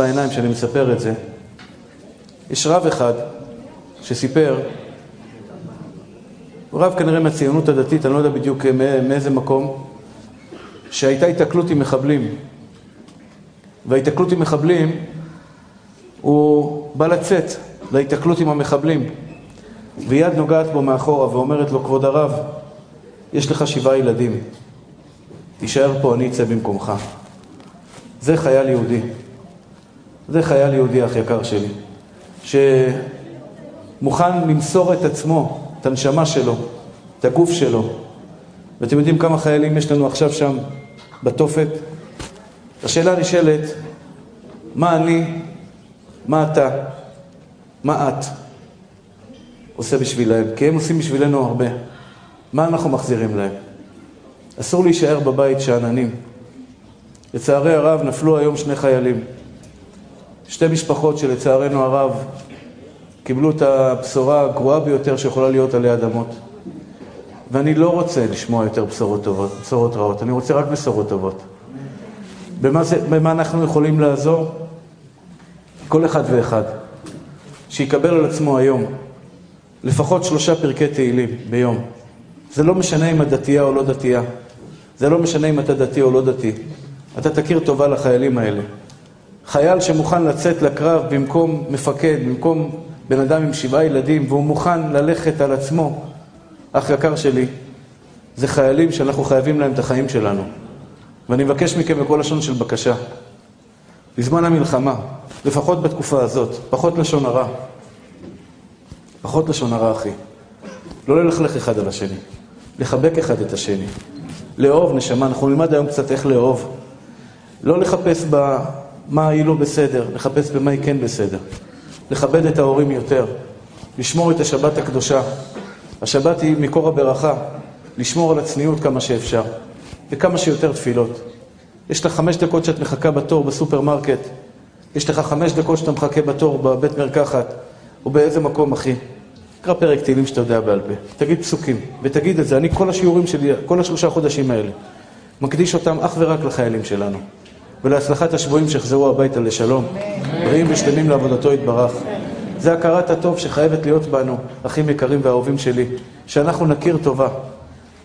בעיניים שאני מספר את זה. יש רב אחד שסיפר, הוא רב כנראה מהציונות הדתית, אני לא יודע בדיוק מאיזה מקום, שהייתה התקלות עם מחבלים. וההתקלות עם מחבלים, הוא בא לצאת להתקלות עם המחבלים. ויד נוגעת בו מאחורה ואומרת לו, כבוד הרב, יש לך 7 ילדים. תישאר פה, אני אצא במקומך. זה חייל יהודי. זה חייל יהודי, אח יקר שלי. שמוכן למסור את עצמו, את הנשמה שלו, את הגוף שלו. ואתם יודעים כמה חיילים יש לנו עכשיו שם בתופת? השאלה נשאלת, מה אני, מה אתה, מה את עושה בשבילהם? כי הם עושים בשבילנו הרבה. מה אנחנו מחזירים להם? אסור להישאר בבית שעננים. לצערי הרב נפלו היום 2 חיילים. 2 משפחות שלצערנו הרב קיבלו את הבשורה הגרועה ביותר שיכולה להיות עלי אדמות. ואני לא רוצה לשמוע יותר בשורות טובות, בשורות רעות. אני רוצה רק בשורות טובות. במה אנחנו יכולים לעזור? כל אחד ואחד. שיקבל על עצמו היום. לפחות 3 פרקי תהילים ביום. זה לא משנה אם את דתייה או לא דתייה. זה לא משנה אם אתה דתי או לא דתי. אתה תכיר טובה לחיילים האלה. חייל שמוכן לצאת לקרב במקום מפקד, במקום בן אדם עם 7 ילדים, והוא מוכן ללכת על עצמו, אח יקר שלי, זה חיילים שאנחנו חייבים להם את החיים שלנו. ואני מבקש מכם בכל לשון של בקשה, בזמן המלחמה, לפחות בתקופה הזאת, פחות לשון הרע. פחות לשון הרע, אחי. לא ללכלך אחד על השני, לחבק אחד את השני. לאהוב, נשמה, אנחנו נלמד היום קצת איך לאהוב. לא לחפש במה היא לא בסדר, לחפש במה היא כן בסדר. לכבד את ההורים יותר, לשמור את השבת הקדושה. השבת היא מקור הברכה, לשמור על הצניעות כמה שאפשר, וכמה שיותר תפילות. יש לך 5 דקות שאת מחכה בתור בסופרמרקט, יש לך 5 דקות שאתה מחכה בתור בבית מרקחת, או באיזה מקום, אחי. תקרא פרק תהילים שאתה יודע בעל פה, תגיד פסוקים, ותגיד את זה. אני כל השיעורים שלי, כל 3 חודשים האלה, מקדיש אותם אך ורק לחיילים שלנו, ולהצלחת השבועים שחזרו הביתה לשלום, בריאים ושלמים לעבודתו יתברך. זה הכרת הטוב שחייבת להיות בנו, אחים יקרים ואהובים שלי, שאנחנו נכיר טובה.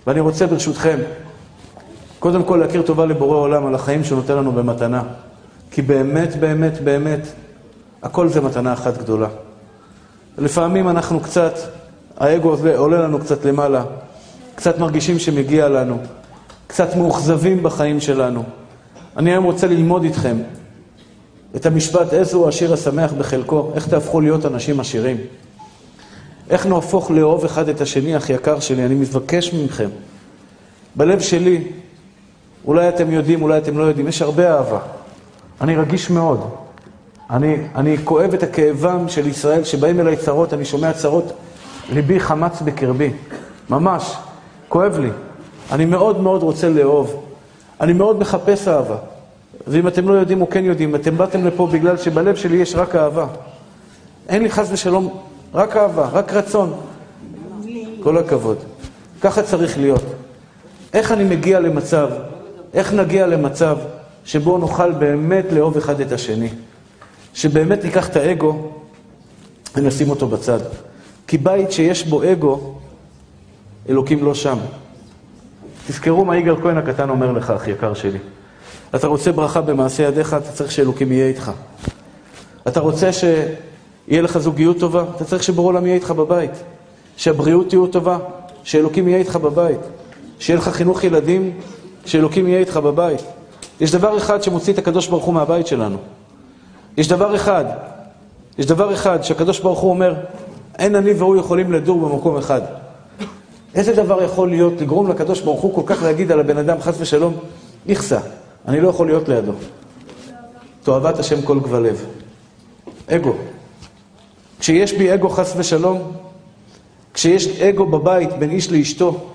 ואני רוצה ברשותכם, קודם כל להכיר טובה לבורא עולם על החיים שנותן לנו במתנה. כי באמת, באמת, באמת, הכל זה מתנה אחת גדולה. לפעמים אנחנו קצת, האגו עולה לנו קצת למעלה, קצת מרגישים שמגיע לנו, קצת מאוכזבים בחיים שלנו. אני היום רוצה ללמוד איתכם את המשפט, איזהו עשיר השמח בחלקו, איך תהפכו להיות אנשים עשירים. איך נהפוך לאהוב אחד את השני, אח יקר שלי, אני מבקש ממכם. בלב שלי, אולי אתם יודעים, אולי אתם לא יודעים, יש הרבה אהבה. אני רגיש מאוד. אני כואב את הכאבם של ישראל, שבאים אליי צרות, אני שומע צרות, ליבי חמץ בקרבי. ממש, כואב לי. אני מאוד מאוד רוצה לאהוב. אני מאוד מחפש אהבה. ואם אתם לא יודעים או כן יודעים, אתם באתם לפה בגלל שבלב שלי יש רק אהבה. אין לי חס ושלום, רק אהבה, רק רצון. כל הכבוד. ככה צריך להיות. איך אני מגיע למצב, איך נגיע למצב שבו נוכל באמת לאהוב אחד את השני. שבאמת ניקח את האגו ונשים אותו בצד. כי בית שיש בו אגו, אלוקים לא שם. תזכרו מה יגאל כהן הקטן אומר לך, אח יקר שלי. אתה רוצה ברכה במעשה ידיך, אתה צריך שאלוקים יהיה איתך. אתה רוצה שיהיה לך זוגיות טובה, אתה צריך שבור עולם יהיה איתך בבית. שהבריאות תהיה טובה, שאלוקים יהיה איתך בבית. שיהיה לך חינוך ילדים, שאלוקים יהיה איתך בבית. יש דבר אחד שמוציא את הקדוש ברוך הוא מהבית שלנו. יש דבר אחד שהקדוש ברוך הוא אומר, אין אני והוא יכולים לדור במקום אחד. איזה דבר יכול להיות לגרום לקדוש ברוך הוא כל כך להגיד על הבן אדם חס ושלום, נכסה. אני לא יכול להיות לידו. תועבת השם כל גבלב. אגו. כשיש בי אגו חס ושלום, כשיש אגו בבית בין איש לאשתו,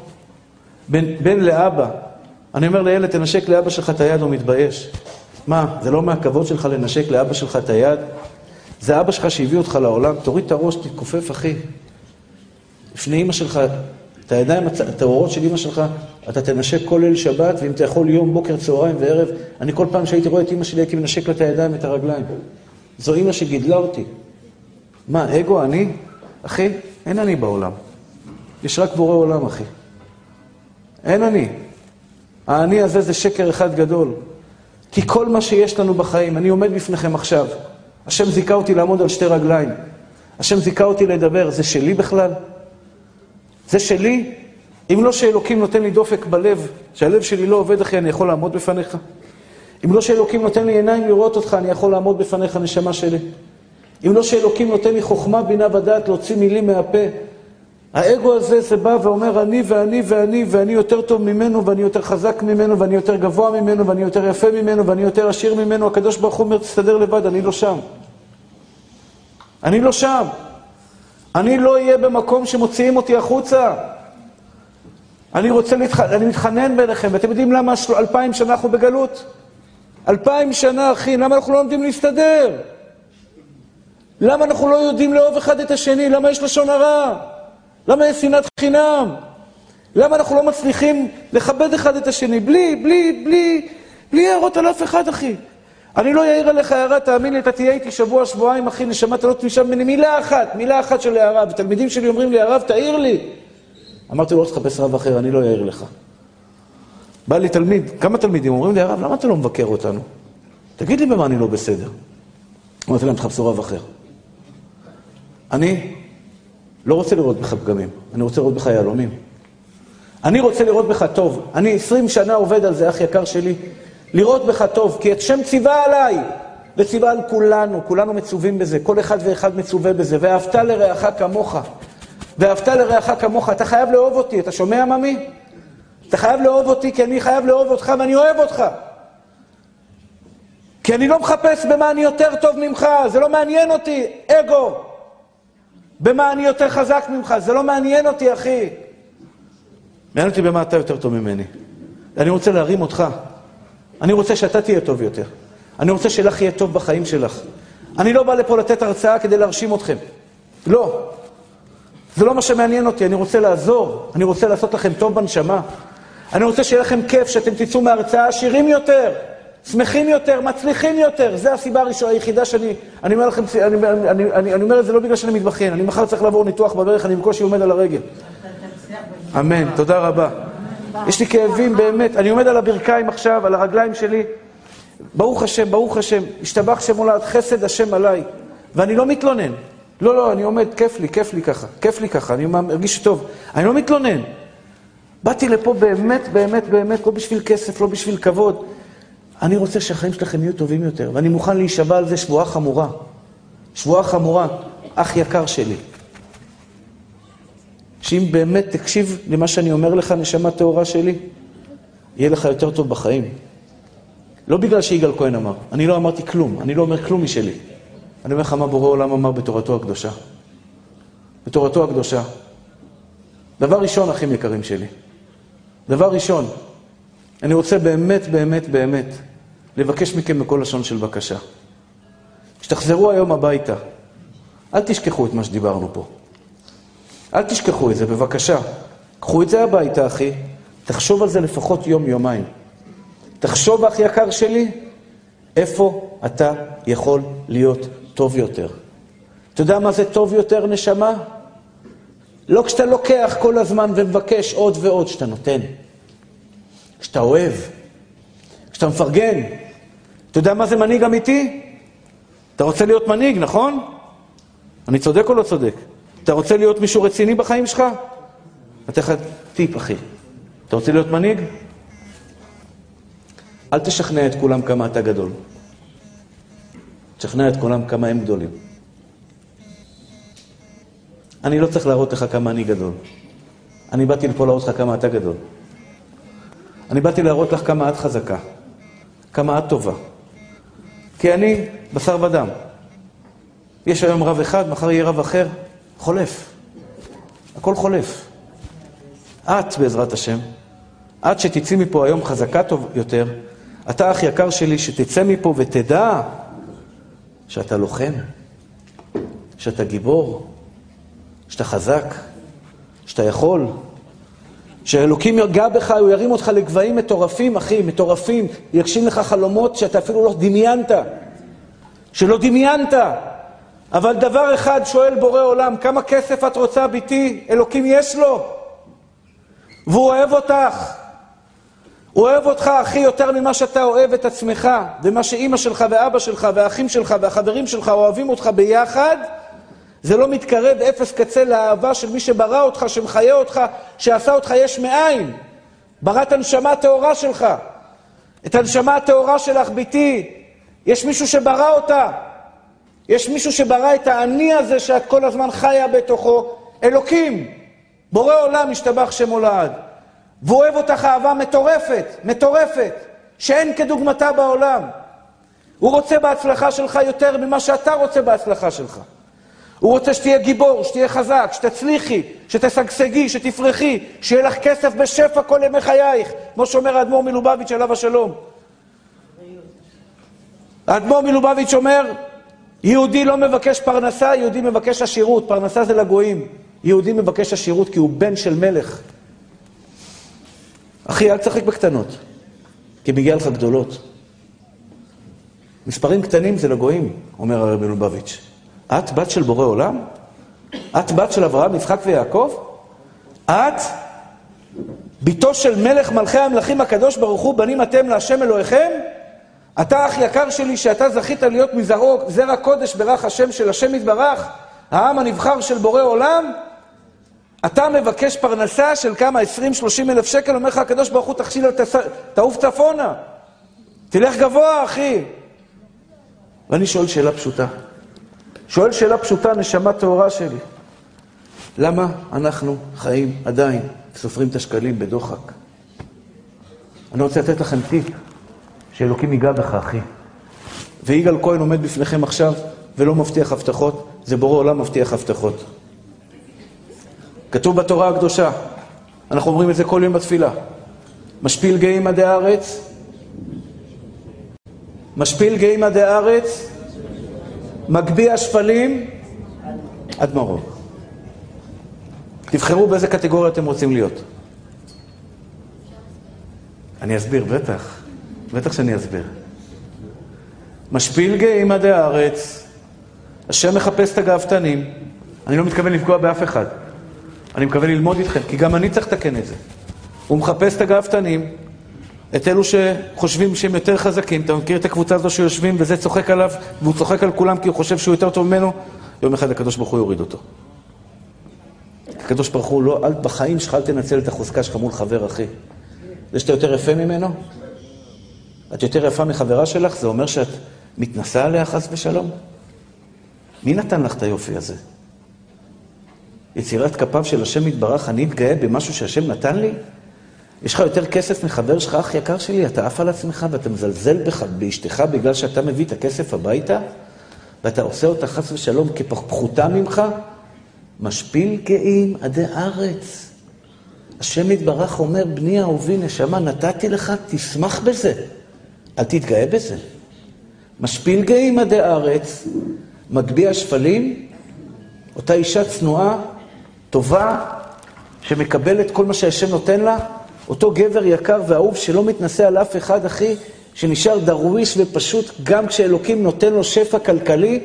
בין לאבא, אני אומר לילד, תנשק לאבא שלך את היד, הוא מתבייש. מה, זה לא מהכבוד שלך לנשק לאבא שלך את היד? זה אבא שלך שהביא אותך לעולם, תוריד את הראש, תתכופף אחי. לפני אמא שלך, את הידיים הטהורות של אמא שלך, אתה תנשק כל ליל שבת, ואם אתה יכול יום, בוקר, צהריים וערב. אני כל פעם שהייתי רואה את אמא שלי, הייתי מנשק לה את הידיים ואת הרגליים. זו אמא שגידלה אותי. מה, אגו, אני? אחי, אין אני בעולם. יש רק בורא עולם, אחי. אין אני. האני הזה זה שקר אחד גדול. כי כל מה שיש לנו בחיים, אני עומד בפניכם עכשיו. השם זיכה אותי לעמוד על שתי רגליים. השם זיכה אותי לדבר, זה שלי בכלל? זה שלי? אם לא שאלוקים נותן לי דופק בלב, שהלב שלי לא עובד, אחי, אני יכול לעמוד בפניך? אם לא שאלוקים נותן לי עיניים לראות אותך, אני יכול לעמוד בפניך, נשמה שלי? אם לא שאלוקים נותן לי חוכמה, בינה ודעת, להוציא מילים מהפה? האגו הזה, זה בא ואומר, אני ואני ואני, ואני יותר טוב ממנו, ואני יותר חזק ממנו, ואני יותר גבוה ממנו, ואני יותר יפה ממנו, ואני יותר עשיר ממנו. הקדוש ברוך הוא אומר, תסתדר לבד, אני לא שם. אני לא שם. אני לא אהיה במקום שמוציאים אותי החוצה. אני מתחנן ביניכם, ואתם יודעים למה 2000 שנה אנחנו בגלות? 2000 שנה, אחי, למה אנחנו לא עומדים להסתדר? למה אנחנו לא יודעים לאהוב אחד את השני? למה יש לשון הרע? למה יש שנאת חינם? למה אנחנו לא מצליחים לכבד אחד את השני? בלי הערות על אף אחד, אחי. אני לא יעיר עליך הערה, תאמין לי, אתה תהיה איתי שבוע, שבועיים, אחי, נשמה, אתה לא תשמע ממני מילה אחת של הערה. ותלמידים שלי אומרים לי, הרב, תעיר לי. אמרתי לו, לא תחפש רב אחר, אני לא יעיר לך. בא לי תלמיד, כמה תלמידים אומרים לי, הרב, למה אתה לא מבקר אותנו? תגיד לי במה אני לא בסדר. אמרתי להם, תחפשו רב אחר. אני לא רוצה לראות בך פגמים, אני רוצה לראות בך יהלומים. אני רוצה לראות בך טוב. אני 20 שנה עובד על זה, אח יקר שלי. לראות בך טוב, כי את שם ציווה עליי, וציווה על כולנו. כולנו מצווים בזה, כל אחד ואחד מצווה בזה. ואהבת לרעך כמוך. ואהבת לרעך כמוך. אתה חייב לאהוב אותי, אתה שומע, ממי? אתה חייב לאהוב אותי, כי אני חייב לאהוב אותך, ואני אוהב אותך. כי אני לא מחפש במה אני יותר טוב ממך, זה לא מעניין אותי, אגו. במה אני יותר חזק ממך, זה לא מעניין אותי, אחי. מעניין אותי במה אתה יותר טוב ממני. אני רוצה להרים אותך. אני רוצה שאתה תהיה טוב יותר. אני רוצה שלך יהיה טוב בחיים שלך. אני לא בא לפה לתת הרצאה כדי להרשים אתכם. לא. זה לא מה שמעניין אותי. אני רוצה לעזור. אני רוצה לעשות לכם טוב בנשמה. אני רוצה שיהיה לכם כיף שאתם תצאו מההרצאה עשירים יותר, שמחים יותר, מצליחים יותר. זה הסיבה הראשונה, היחידה שאני... אני אומר לכם, אני אומר את זה לא בגלל שאני מתבחין. אני מחר צריך לעבור ניתוח בברך, אני בקושי עומד על הרגל. אמן, תודה רבה. יש לי כאבים באמת, אני עומד על הברכיים עכשיו, על הרגליים שלי. ברוך השם, ברוך השם, השתבח שם עולת, חסד השם עליי. ואני לא מתלונן. לא, אני עומד, כיף לי ככה, אני מרגיש טוב. אני לא מתלונן. באתי לפה באמת, לא בשביל כסף, לא בשביל כבוד. אני רוצה שהחיים שלכם יהיו טובים יותר, ואני מוכן להישבע על זה שבועה חמורה, אח יקר שלי. שאם באמת תקשיב למה שאני אומר לך, נשמה תאורה שלי, יהיה לך יותר טוב בחיים. לא בגלל שיגאל כהן אמר. אני לא אמרתי כלום, אני לא אומר כלום משלי. אני אומר לך מה בורא עולם אמר בתורתו הקדושה. דבר ראשון, אחים יקרים שלי. אני רוצה באמת לבקש מכם בכל לשון של בקשה. כשתחזרו היום הביתה, אל תשכחו את מה שדיברנו פה. אל תשכחו את זה, בבקשה. קחו את זה הביתה, אחי. תחשוב על זה לפחות יום-יומיים. תחשוב, אחי יקר שלי, איפה אתה יכול להיות טוב יותר. אתה יודע מה זה טוב יותר, נשמה? לא כשאתה לוקח כל הזמן ומבקש עוד ועוד, שאתה נותן. כשאתה אוהב, כשאתה מפרגן. אתה יודע מה זה מנהיג אמיתי? אתה רוצה להיות מנהיג, נכון? אני צודק או לא צודק? אתה רוצה להיות מישהו רציני בחיים שלך? אתה אחד טיפ, אחי. אתה רוצה להיות מנהיג? אל תשכנע את כולם כמה אתה גדול. תשכנע את כולם כמה הם גדולים. אני לא צריך להראות לך כמה אני גדול. אני באתי לפה להראות לך כמה אתה גדול. אני באתי להראות לך כמה את חזקה, כמה את טובה. כי אני בשר ודם. יש היום רב אחד, מחר יהיה רב אחר. חולף. הכל חולף. את, בעזרת השם, את שתצא מפה היום חזקה טוב יותר, אתה אח יקר שלי שתצא מפה ותדע שאתה לוחם, שאתה גיבור, שאתה חזק, שאתה יכול, שאלוקים יגע בך, הוא ירים אותך לגבעים מטורפים, אחי, מטורפים. יגשים לך חלומות שאתה אפילו לא דמיינת. שלא דמיינת. אבל דבר אחד שואל בורא עולם, כמה כסף את רוצה ביתי? אלוקים יש לו. והוא אוהב אותך. הוא אוהב אותך, אחי, יותר ממה שאתה אוהב את עצמך. ומה שאימא שלך ואבא שלך והאחים שלך והחברים שלך אוהבים אותך ביחד, זה לא מתקרב אפס קצה לאהבה של מי שברא אותך, שמחיה אותך, שעשה אותך יש מאין. ברא את הנשמה התאורה שלך. את הנשמה התאורה שלך, ביתי. יש מישהו שברא אותה. יש מישהו שברא את העני הזה שאת כל הזמן חיה בתוכו. אלוקים. בורא עולם השתבח שמו לעד. והוא אוהב אותך אהבה מטורפת, מטורפת, שאין כדוגמתה בעולם. הוא רוצה בהצלחה שלך יותר ממה שאתה רוצה בהצלחה שלך. הוא רוצה שתהיה גיבור, שתהיה חזק, שתצליחי, שתסגשגי, שתפרחי, שיהיה לך כסף בשפע כל ימי חייך. כמו שאומר האדמו"ר מליובאוויטש עליו השלום. האדמו"ר מליובאוויטש אומר, יהודי לא מבקש פרנסה, יהודי מבקש עשירות. פרנסה זה לגויים. יהודי מבקש עשירות כי הוא בן של מלך. אחי, אל תשחק בקטנות, כי מגיע לך גדולות. מספרים קטנים זה לגויים, אומר הרב מליובאוויטש. את בת של בורא עולם? את בת של אברהם, יצחק ויעקב? את ביתו של מלך מלכי המלכים הקדוש ברוך הוא, בנים אתם להשם אלוהיכם? אתה אח יקר שלי שאתה זכית להיות מזרעו, זרע קודש ברך השם של השם יתברך, העם הנבחר של בורא עולם? אתה מבקש פרנסה של כמה 20-30 אלף שקל, אומר לך הקדוש ברוך הוא תכשיל תעוף צפונה. תלך גבוה, אחי. ואני שואל שאלה פשוטה. שואל שאלה פשוטה, נשמה טהורה שלי. למה אנחנו חיים עדיין סופרים את השקלים בדוחק? אני רוצה לתת לכם טיפ שאלוקים ייגע בך, אחי. ויגאל כהן עומד בפניכם עכשיו ולא מבטיח הבטחות, זה בורא עולם מבטיח הבטחות. כתוב בתורה הקדושה, אנחנו אומרים את זה כל יום בתפילה, משפיל גאים עדי הארץ, משפיל גאים עדי הארץ, מגביע השפלים עד מרום. תבחרו באיזה קטגוריה אתם רוצים להיות. אני אסביר, בטח. בטח שאני אסביר. משפיל גאים עדי הארץ, השם מחפש את הגאוותנים. אני לא מתכוון לפגוע באף אחד. אני מקווה ללמוד איתכם, כי גם אני צריך לתקן את זה. הוא מחפש את הגאוותנים, את אלו שחושבים שהם יותר חזקים. אתה מכיר את הקבוצה הזו שיושבים וזה צוחק עליו, והוא צוחק על כולם כי הוא חושב שהוא יותר טוב ממנו? יום אחד הקדוש ברוך הוא יוריד אותו. הקדוש ברוך הוא לא, בחיים שלך אל תנצל את החוזקה שלך מול חבר, אחי. זה שאתה יותר יפה ממנו? את יותר יפה מחברה שלך? זה אומר שאת מתנסה עליה חס ושלום? מי נתן לך את היופי הזה? יצירת כפיו של השם יתברך, אני אתגאה במשהו שהשם נתן לי? יש לך יותר כסף מחבר שלך, אח יקר שלי, אתה עף על עצמך ואתה מזלזל בך, באשתך, בגלל שאתה מביא את הכסף הביתה, ואתה עושה אותה חס ושלום כפחותה ממך, משפיל גאים עדי ארץ. השם יתברך אומר, בני אהובי נשמה, נתתי לך, תשמח בזה, אל תתגאה בזה. משפיל גאים עדי ארץ, מגביע שפלים, אותה אישה צנועה, טובה, שמקבלת כל מה שהשם נותן לה, אותו גבר יקר ואהוב שלא מתנסה על אף אחד, אחי, שנשאר דרוויש ופשוט, גם כשאלוקים נותן לו שפע כלכלי,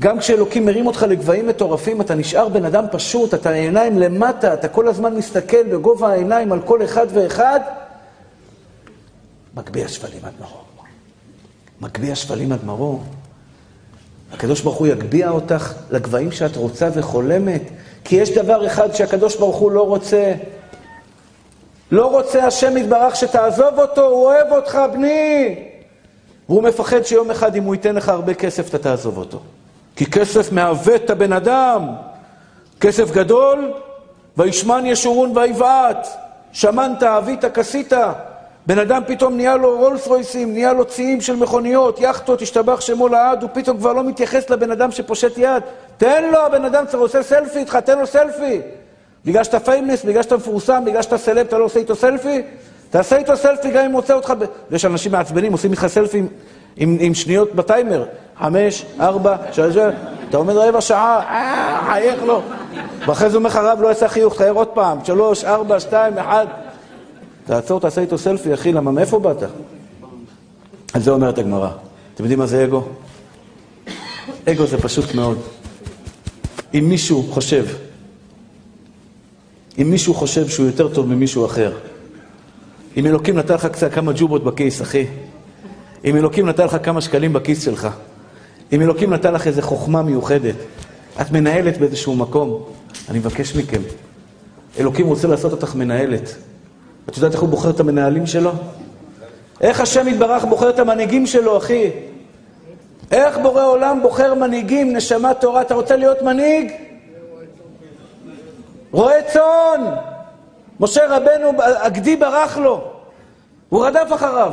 גם כשאלוקים מרים אותך לגבעים מטורפים, אתה נשאר בן אדם פשוט, אתה עיניים למטה, אתה כל הזמן מסתכל בגובה העיניים על כל אחד ואחד, מגביע שפלים עד מרום. מגביע שפלים עד מרום. הקדוש ברוך הוא יגביע אותך לגבעים שאת רוצה וחולמת, כי יש דבר אחד שהקדוש ברוך הוא לא רוצה. לא רוצה השם יתברך שתעזוב אותו, הוא אוהב אותך בני. והוא מפחד שיום אחד אם הוא ייתן לך הרבה כסף אתה תעזוב אותו. כי כסף מעוות את הבן אדם. כסף גדול, וישמן ישורון ויבעט. שמנת, אבית, כסית. בן אדם פתאום נהיה לו רולס רויסים, נהיה לו ציים של מכוניות, יחטות, השתבח שמו לעד, הוא פתאום כבר לא מתייחס לבן אדם שפושט יד. תן לו, הבן אדם רוצה סלפי איתך, תן לו סלפי. בגלל שאתה פיימלס, בגלל שאתה מפורסם, בגלל שאתה סלב, אתה לא עושה איתו סלפי? תעשה איתו סלפי גם אם מוצא אותך... יש אנשים מעצבנים, עושים איתך סלפי עם שניות בטיימר. 5, 4, 3, אתה עומד רבע שעה, חייך לו. ואחרי זה אומר לך, הרב לא עשה חיוך, תאר עוד פעם, 3, 4, 2, 1. תעצור, תעשה איתו סלפי, אחי, למה מאיפה באת? על זה אומרת הגמרא. אתם יודעים מה זה אגו? אגו זה פשוט מאוד. אם מישהו חושב שהוא יותר טוב ממישהו אחר, אם אלוקים נתן לך כמה ג'ובות בכיס, אחי, אם אלוקים נתן לך כמה שקלים בכיס שלך, אם אלוקים נתן לך איזו חוכמה מיוחדת, את מנהלת באיזשהו מקום, אני מבקש מכם, אלוקים רוצה לעשות אותך מנהלת. את יודעת איך הוא בוחר את המנהלים שלו? איך השם יתברך בוחר את המנהיגים שלו, אחי? איך בורא עולם בוחר מנהיגים, נשמה תורה? אתה רוצה להיות מנהיג? רועה צאן! משה רבנו, הגדי ברח לו, הוא רדף אחריו.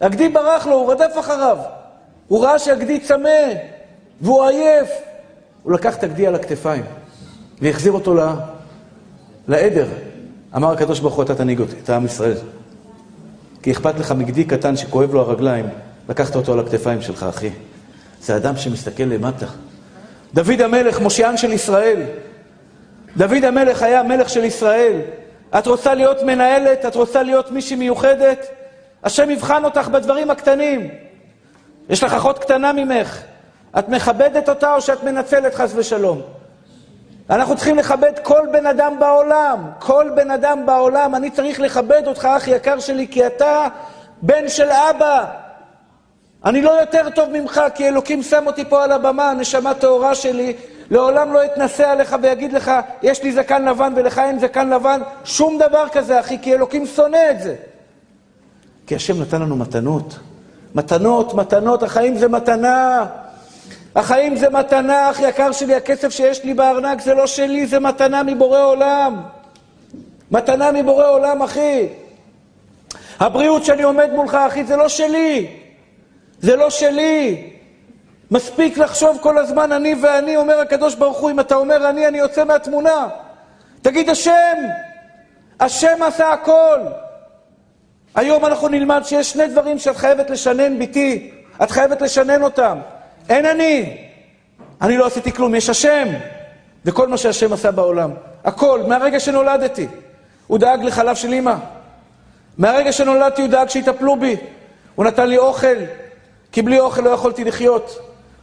הגדי ברח לו, הוא רדף אחריו. הוא ראה שהגדי צמא, והוא עייף. הוא לקח את הגדי על הכתפיים, והחזיר אותו לעדר. אמר הקדוש ברוך הוא, אתה תנהיג אותי, את העם ישראל. כי אכפת לך מגדי קטן שכואב לו הרגליים, לקחת אותו על הכתפיים שלך, אחי. זה אדם שמסתכל למטה. דוד המלך, מושיען של ישראל. דוד המלך היה המלך של ישראל. את רוצה להיות מנהלת, את רוצה להיות מישהי מיוחדת? השם יבחן אותך בדברים הקטנים. יש לך אחות קטנה ממך. את מכבדת אותה או שאת מנצלת, חס ושלום? אנחנו צריכים לכבד כל בן אדם בעולם. כל בן אדם בעולם. אני צריך לכבד אותך, אח יקר שלי, כי אתה בן של אבא. אני לא יותר טוב ממך, כי אלוקים שם אותי פה על הבמה, הנשמה טהורה שלי. לעולם לא יתנסה עליך ויגיד לך, יש לי זקן לבן ולך אין זקן לבן. שום דבר כזה, אחי, כי אלוקים שונא את זה. כי השם נתן לנו מתנות. מתנות, מתנות, החיים זה מתנה. החיים זה מתנה, אחי יקר שלי, הכסף שיש לי בארנק זה לא שלי, זה מתנה מבורא עולם. מתנה מבורא עולם, אחי. הבריאות שאני עומד מולך, אחי, זה לא שלי. זה לא שלי. מספיק לחשוב כל הזמן אני ואני, אומר הקדוש ברוך הוא. אם אתה אומר אני יוצא מהתמונה. תגיד השם. השם עשה הכל. היום אנחנו נלמד שיש שני דברים שאת חייבת לשנן, ביתי. את חייבת לשנן אותם. אין אני לא עשיתי כלום, יש השם. וכל מה שהשם עשה בעולם, הכל, מהרגע שנולדתי הוא דאג לחלב של אמא. מהרגע שנולדתי הוא דאג שיטפלו בי. הוא נתן לי אוכל, כי בלי אוכל לא יכולתי לחיות.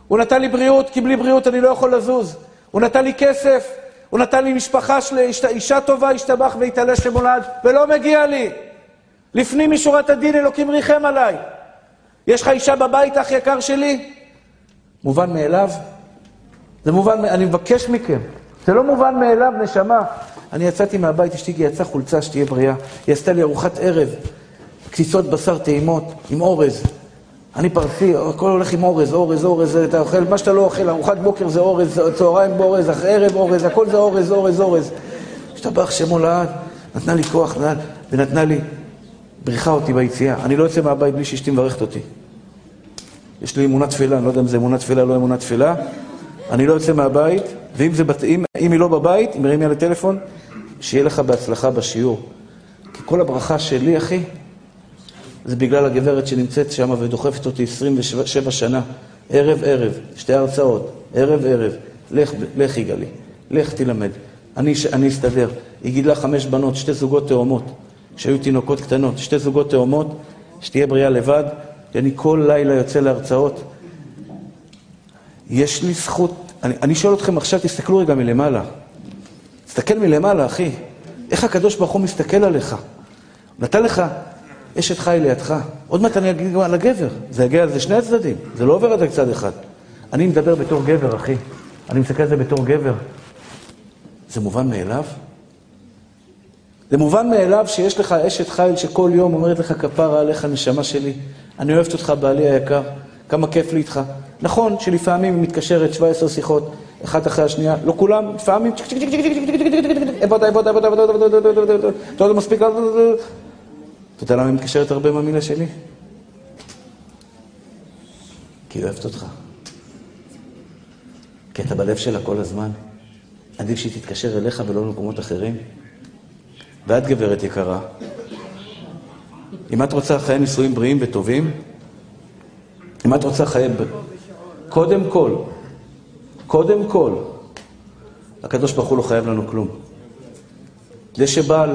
הוא נתן לי בריאות, כי בלי בריאות אני לא יכול לזוז. הוא נתן לי כסף, הוא נתן לי משפחה של אישה טובה, השתבח והתעלה שמולד, ולא מגיע לי. לפנים משורת הדין אלוקים ריחם עליי. יש לך אישה בבית, אח יקר שלי? מובן מאליו? זה מובן, אני מבקש מכם. זה לא מובן מאליו, נשמה. אני יצאתי מהבית, אשתי יצאה חולצה שתהיה בריאה. היא עשתה לי ארוחת ערב, קציצות בשר טעימות עם אורז. אני פרסי, הכל הולך עם אורז, אורז, אורז, אתה אוכל, מה שאתה לא אוכל, ארוחת בוקר זה אורז, צהריים באורז, ערב אורז, הכל זה אורז, אורז, אורז. השתבח שמו לעד, נתנה לי כוח, ונתנה לי, בריחה אותי ביציאה. אני לא יוצא מהבית בלי שאשתי מברכת אותי. יש לי אמונה תפילה, אני לא יודע אם זה אמונה תפילה, לא אמונה תפילה. אני לא יוצא מהבית, ואם זה אם היא לא בבית, אם מרימים לי לטלפון, שיהיה לך בהצלחה בשיעור. כי כל הברכה שלי, אחי, זה בגלל הגברת שנמצאת שם ודוחפת אותי 27 שנה. ערב ערב, שתי הרצאות, ערב ערב. לך יגאלי, לך תלמד. אני אסתדר. היא גידלה 5 בנות, 2 זוגות תאומות. שהיו תינוקות קטנות, 2 זוגות תאומות, שתהיה בריאה לבד. אני כל לילה יוצא להרצאות. יש לי זכות. אני שואל אתכם עכשיו, תסתכלו רגע מלמעלה. תסתכל מלמעלה, אחי. איך הקדוש ברוך הוא מסתכל עליך? נתן לך אשת חי לידך. עוד מעט אני אגיד על הגבר. זה יגיע על זה שני הצדדים. זה לא עובר על זה צד אחד. אני מדבר בתור גבר, אחי. אני מסתכל על זה בתור גבר. זה מובן מאליו? זה מובן מאליו שיש לך אשת חיל שכל יום אומרת לך כפרה עליך נשמה שלי. אני אוהבת אותך בעלי היקר, כמה כיף לי איתך. נכון שלפעמים היא מתקשרת 17 שיחות, אחת אחרי השנייה, לא כולם, לפעמים... אתה עוד מספיק... אתה יודע למה היא מתקשרת הרבה מהמילה שלי? כי היא אוהבת אותך. כי אתה בלב שלה כל הזמן. עדיף שהיא תתקשר אליך ולא למקומות אחרים. ואת גברת יקרה, אם את רוצה חיי נישואים בריאים וטובים, אם את רוצה חיי... קודם כל, הקדוש ברוך הוא לא חייב לנו כלום. זה שבעל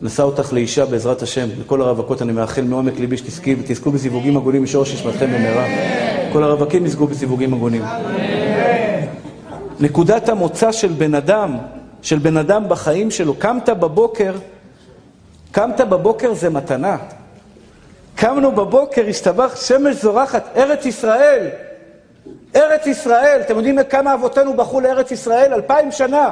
נשא אותך לאישה בעזרת השם, לכל הרווקות אני מאחל מעומק ליבי שתזכו בזיווגים עגונים משורש נשמתכם במהרה. כל הרווקים יזכו בזיווגים עגונים. נקודת המוצא של בן אדם בחיים שלו, קמת בבוקר זה מתנה. קמנו בבוקר, השתבח שמש זורחת, ארץ ישראל, אתם יודעים כמה אבותינו בחרו לארץ ישראל? 2000 שנה.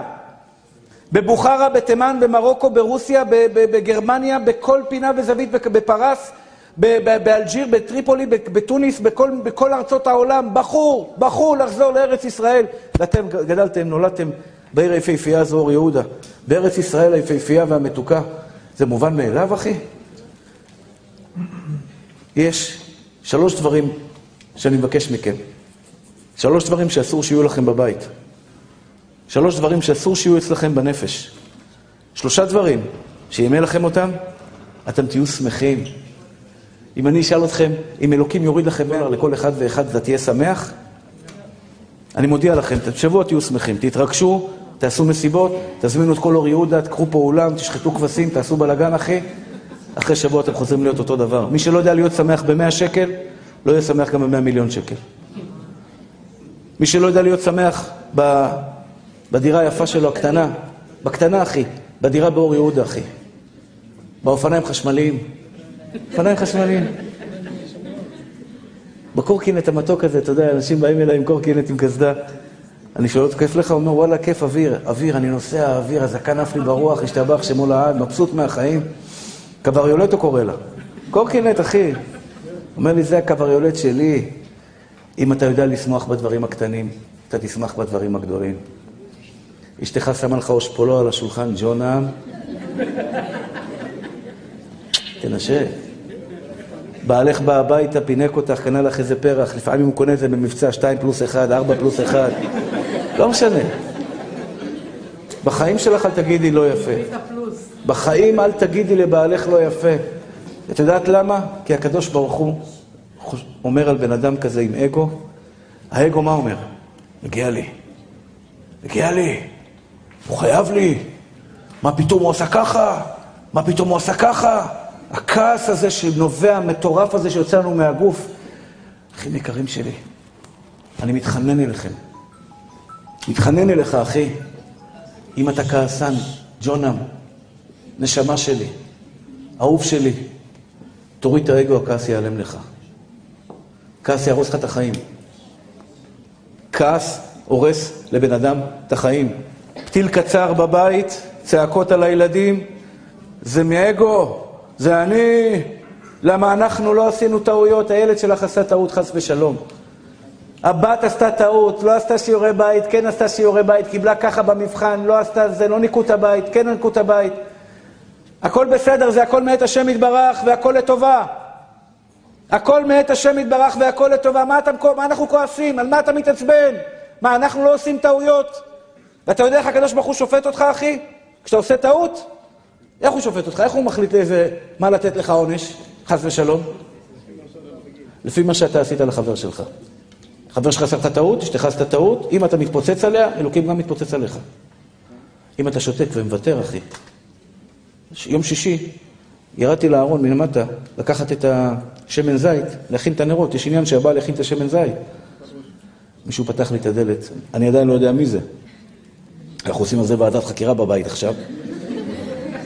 בבוכרה, בתימן, במרוקו, ברוסיה, בגרמניה, בכל פינה וזווית, בפרס, באלג'יר, בטריפולי, בתוניס, בכל ארצות העולם, בחרו לחזור לארץ ישראל. ואתם גדלתם, נולדתם בעיר היפהפייה, זו אור יהודה, בארץ ישראל היפהפייה והמתוקה. זה מובן מאליו, אחי? יש 3 דברים שאני מבקש מכם. 3 דברים שאסור שיהיו לכם בבית. 3 דברים שאסור שיהיו אצלכם בנפש. 3 דברים שימי לכם אותם, אתם תהיו שמחים. אם אני אשאל אתכם, אם אלוקים יוריד לכם דולר לכל אחד ואחד, אתה תהיה שמח? אני מודיע לכם, תשבו, תהיו שמחים, תתרגשו, תעשו מסיבות, תזמינו את כל אור יהודה, תקחו פה אולם, תשחטו כבשים, תעשו בלגן, אחי. אחרי שבוע אתם חוזרים להיות אותו דבר. מי שלא יודע להיות שמח ב100 שקל, לא יהיה שמח גם ב100 מיליון שקל. מי שלא יודע להיות שמח בדירה היפה שלו, הקטנה, בקטנה אחי, בדירה באור יהודה אחי, באופניים חשמליים, בקורקינט המתוק הזה, אתה יודע, אנשים באים אליי עם קורקינט עם כסדה, אני שואל אותו, כיף לך? הוא אומר, וואלה, כיף אוויר, אני נוסע האוויר, הזקן עף לי ברוח, השתבח שמו לעד, מבסוט מהחיים, קבריולט הוא קורא לה, קורקינט אחי, אומר לי, זה הקבריולט שלי. אם אתה יודע לשמוח בדברים הקטנים, אתה תשמח בדברים הגדולים. אשתך שמה לך אושפולו על השולחן, ג'ונם. תנשא. בעלך בא הביתה, פינק אותך, קנה לך איזה פרח. לפעמים הוא קונה את זה במבצע 2+1, 4+1. לא משנה. בחיים שלך אל תגידי לא יפה. בחיים אל תגידי לבעלך לא יפה. את יודעת למה? כי הקדוש ברוך הוא אומר על בן אדם כזה עם אגו. האגו מה אומר? מגיע לי, הוא חייב לי, מה פתאום הוא עושה ככה? הכעס הזה שנובע, המטורף הזה שיוצא לנו מהגוף. אחים יקרים שלי, אני מתחנן אליך אחי, אם אתה כעסן, ג'ונם, נשמה שלי, אהוב שלי, תוריד את האגו, הכעס ייעלם לך. כעס ירוס לך את החיים. כעס הורס לבן אדם את החיים. פתיל קצר בבית, צעקות על הילדים, זה מאגו, זה אני, למה אנחנו לא עשינו טעויות, הילד שלך עשה טעות, חס ושלום. הבת עשתה טעות, לא עשתה שיעורי בית, כן עשתה שיעורי בית, קיבלה ככה במבחן, לא עשתה זה, לא ניקו את הבית, כן ניקו את הבית. הכל בסדר, זה הכל מאת השם יתברך והכל לטובה. הכל מאת השם יתברך והכל לטובה. מה אנחנו כועסים? על מה אתה מתעצבן? מה, אנחנו לא עושים טעויות? ואתה יודע איך הקדוש ברוך הוא שופט אותך, אחי? כשאתה עושה טעות? איך הוא שופט אותך? איך הוא מחליט איזה, מה לתת לך עונש? חס ושלום? לפי מה שאתה עשית לחבר שלך. חבר שלך עשתה טעות, אשתך עשתה טעות, אם אתה מתפוצץ עליה, אלוקים גם מתפוצץ עליך. אם אתה שותק ומוותר, אחי. יום שישי, ירדתי לארון מלמטה, לקחת את השמן זית, להכין את הנרות, יש עניין שהבא להכין את השמן זית. מישהו פתח לי את הדלת, אני עדיין לא יודע מי זה. אנחנו עושים על זה ועדת חקירה בבית עכשיו.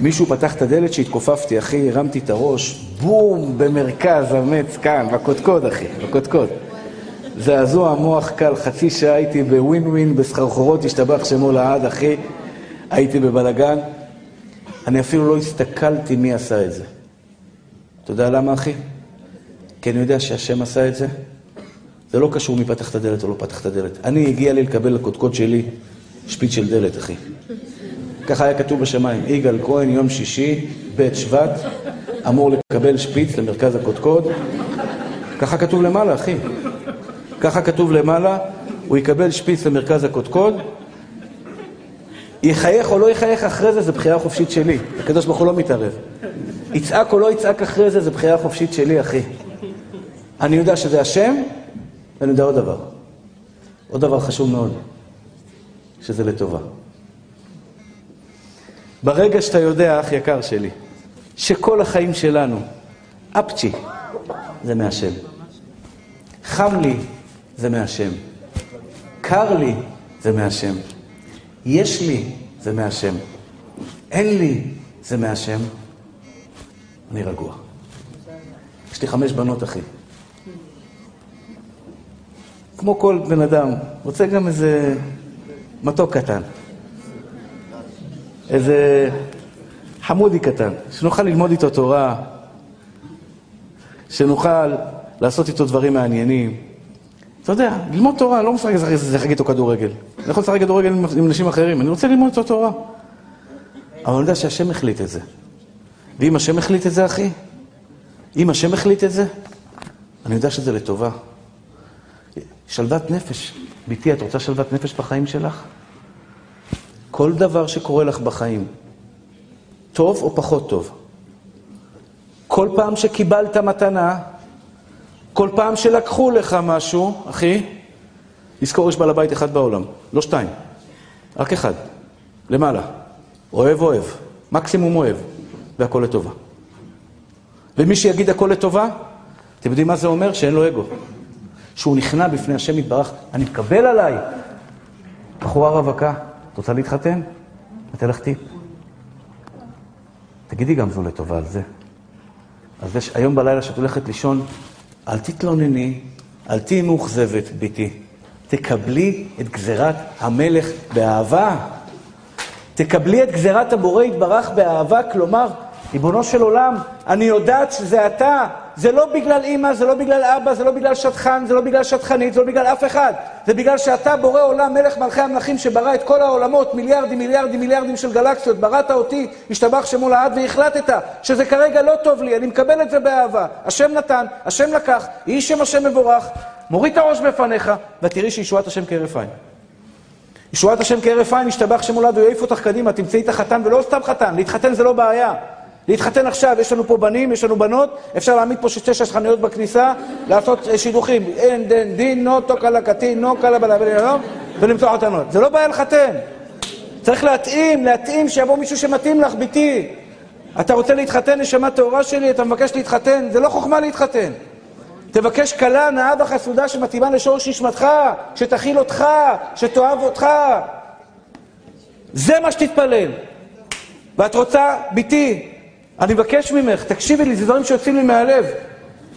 מישהו פתח את הדלת שהתכופפתי, אחי, הרמתי את הראש, בום, במרכז המץ, כאן, בקודקוד, אחי, בקודקוד. זעזוע המוח קל, חצי שעה הייתי בווין-ווין, בסחרחורות, השתבח שמו לעד, אחי, הייתי בבלגן. אני אפילו לא הסתכלתי מי עשה את זה. אתה יודע למה, אחי? כי אני יודע שהשם עשה את זה. זה לא קשור מי פתח את הדלת או לא פתח את הדלת. אני הגיע לי לקבל לקודקוד שלי שפיץ של דלת, אחי. ככה היה כתוב בשמיים. יגאל כהן, יום שישי, בית שבט, אמור לקבל שפיץ למרכז הקודקוד. ככה כתוב למעלה, אחי. ככה כתוב למעלה, הוא יקבל שפיץ למרכז הקודקוד. יחייך או לא יחייך אחרי זה, זה בחירה חופשית שלי. הקדוש ברוך הוא לא מתערב. יצעק או לא יצעק אחרי זה, זה בחירה חופשית שלי, אחי. אני יודע שזה השם, ואני יודע עוד דבר חשוב מאוד. שזה לטובה. ברגע שאתה יודע, אח יקר שלי, שכל החיים שלנו, אפצ'י, זה מהשם. חם לי, זה מהשם. קר לי, זה מהשם. יש לי, זה מהשם. אין לי, זה מהשם. אני רגוע. יש לי 5 בנות, אחי. כמו כל בן אדם, רוצה גם איזה מתוק קטן. איזה חמודי קטן, שנוכל ללמוד איתו תורה, שנוכל לעשות איתו דברים מעניינים. אתה יודע, ללמוד תורה, לא משחק איתו כדורגל. אני יכול לשחק כדורגל עם אנשים אחרים, אני רוצה ללמוד איתו תורה. אבל אני יודע שהשם החליט את זה. ואם השם החליט את זה, אחי, אם השם החליט את זה, אני יודע שזה לטובה. שלוות נפש. ביתי, את רוצה שלוות נפש בחיים שלך? כל דבר שקורה לך בחיים, טוב או פחות טוב, כל פעם שקיבלת מתנה, כל פעם שלקחו לך משהו, אחי, לזכור, יש בעל הבית אחד בעולם, לא 2, רק 1, למעלה. אוהב, אוהב, מקסימום אוהב, והכל לטובה. ומי שיגיד הכל לטובה, אתם יודעים מה זה אומר? שאין לו אגו. שהוא נכנע בפני השם יתברך, אני מקבל עליי. בחורה רווקה, את רוצה להתחתן? אתה לך טיפ. תגידי גם זו לטובה על זה. אז יש, היום בלילה שאת הולכת לישון, אל תתלונני, אל תהי מאוכזבת, ביתי. תקבלי את גזירת המלך באהבה. תקבלי את גזירת הבורא יתברך באהבה, כלומר, ריבונו של עולם, אני יודעת שזה אתה. זה לא בגלל אמא, זה לא בגלל אבא, זה לא בגלל שטחן, זה לא בגלל שטחנית, זה לא בגלל אף אחד. זה בגלל שאתה בורא עולם, מלך מלכי המלכים שברא את כל העולמות, מיליארדים, מיליארדים, מיליארדים של גלקסיות. בראת אותי, השתבח שמו לעד והחלטת שזה כרגע לא טוב לי, אני מקבל את זה באהבה. השם נתן, השם לקח, יהי שם השם מבורך, מוריד את הראש בפניך, ותראי שישועת השם כהרף עין. ישועת השם כהרף עין, השתבח שמו לעד, ויעיף אותך קדימה, תמצאי את החתן, ולא סתם חתן, להתחתן זה לא בעיה. להתחתן עכשיו, יש לנו פה בנים, יש לנו בנות, אפשר להעמיד פה 6 חנויות בכניסה, לעשות שידוכים, אין דין, דין, נו, תוקה לקטין, נו, קלה בלבלב, ולמצוא חתנות. זה לא בעיה לחתן. צריך להתאים, להתאים שיבוא מישהו שמתאים לך, ביתי. אתה רוצה להתחתן, נשמה תורה שלי, אתה מבקש להתחתן, זה לא חוכמה להתחתן. תבקש קלה, נאה וחסודה שמתאימה לשורש נשמתך, שתכיל אותך, שתאהב אותך. זה מה שתתפלל. ואת רוצה, ביתי, אני מבקש ממך, תקשיבי לי, זה דברים שיוצאים לי מהלב.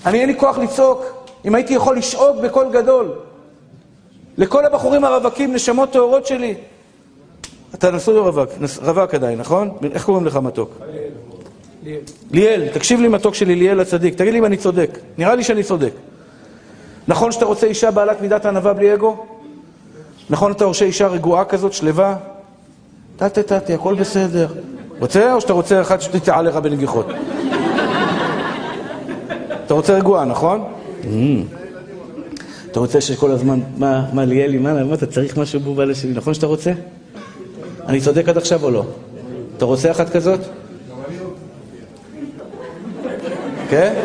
אין לי כוח לצעוק, אם הייתי יכול לשעוק בקול גדול. לכל הבחורים הרווקים, נשמות טהורות שלי. אתה נשוי או רווק? רווק עדיין, נכון? איך קוראים לך מתוק? ליאל. ליאל, תקשיב לי מתוק שלי, ליאל הצדיק. תגיד לי אם אני צודק. נראה לי שאני צודק. נכון שאתה רוצה אישה בעלת מידת ענווה בלי אגו? נכון אתה רוצה אישה רגועה כזאת, שלווה? תתי, הכל בסדר. רוצה או שאתה רוצה אחד שתצעה לך בנגיחות? אתה רוצה רגועה, נכון? אתה רוצה שכל הזמן, מה ליאלי, מה אתה צריך משהו בו בעלה שלי, נכון שאתה רוצה? אני צודק עד עכשיו או לא? אתה רוצה אחת כזאת? כן?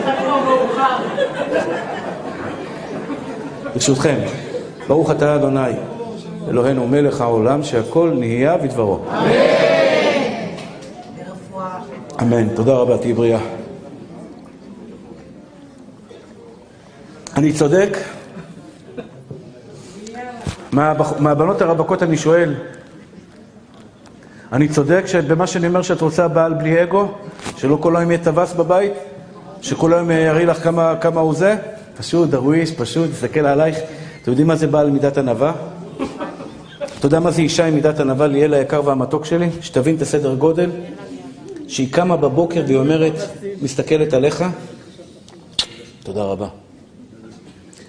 ברשותכם, ברוך אתה ה' אלוהינו מלך העולם שהכל נהיה בדברו. אמן. אמן, תודה רבה, תהי בריאה. אני צודק? מהבנות הרווקות אני שואל, אני צודק שבמה שאני אומר שאת רוצה בעל בלי אגו? שלא כל היום יהיה טווס בבית? שכל היום יראה לך כמה הוא זה? פשוט, דרוויש, פשוט, תסתכל עלייך. אתם יודעים מה זה בעל מידת ענווה? אתה יודע מה זה אישה עם מידת ענווה, ליאל היקר והמתוק שלי? שתבין את הסדר גודל? שהיא קמה בבוקר והיא אומרת, מסתכלת עליך, תודה רבה.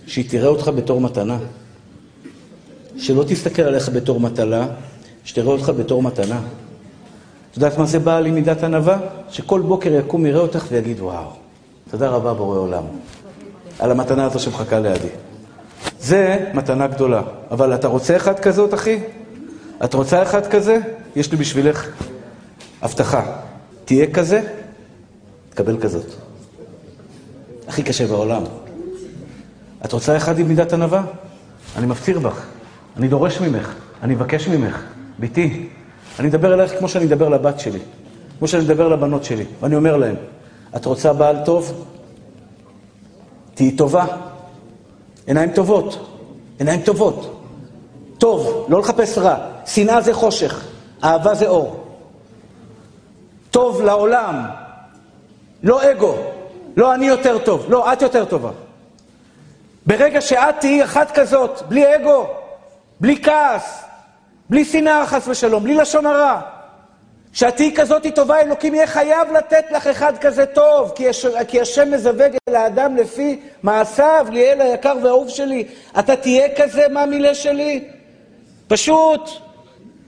שהיא תראה אותך בתור מתנה. שלא תסתכל עליך בתור מטלה, שתראה אותך בתור מתנה. אתה יודעת מה זה בא לי מידת ענווה? שכל בוקר יקום, יראה אותך ויגיד, וואו, תודה רבה בורא עולם. על המתנה הזו שמחכה לידי. זה מתנה גדולה. אבל אתה רוצה אחד כזאת, אחי? את רוצה אחד כזה? יש לי בשבילך הבטחה. תהיה כזה, תקבל כזאת. הכי קשה בעולם. את רוצה אחד עם מידת ענווה? אני מפציר בך. אני דורש ממך. אני מבקש ממך, ביתי, אני מדבר אלייך כמו שאני מדבר לבת שלי, כמו שאני מדבר לבנות שלי, ואני אומר להם, את רוצה בעל טוב? תהי טובה. עיניים טובות. עיניים טובות. טוב, לא לחפש רע. שנאה זה חושך, אהבה זה אור. טוב לעולם. לא אגו. לא אני יותר טוב. לא, את יותר טובה. ברגע שאת תהי אחת כזאת, בלי אגו, בלי כעס, בלי שנאה חס ושלום, בלי לשון הרע. כשאת תהי כזאת היא טובה, אלוקים יהיה חייב לתת לך אחד כזה טוב, כי השם מזווג אל האדם לפי מעשיו, ליאל היקר והאהוב שלי. אתה תהיה כזה, מה מילה שלי? פשוט.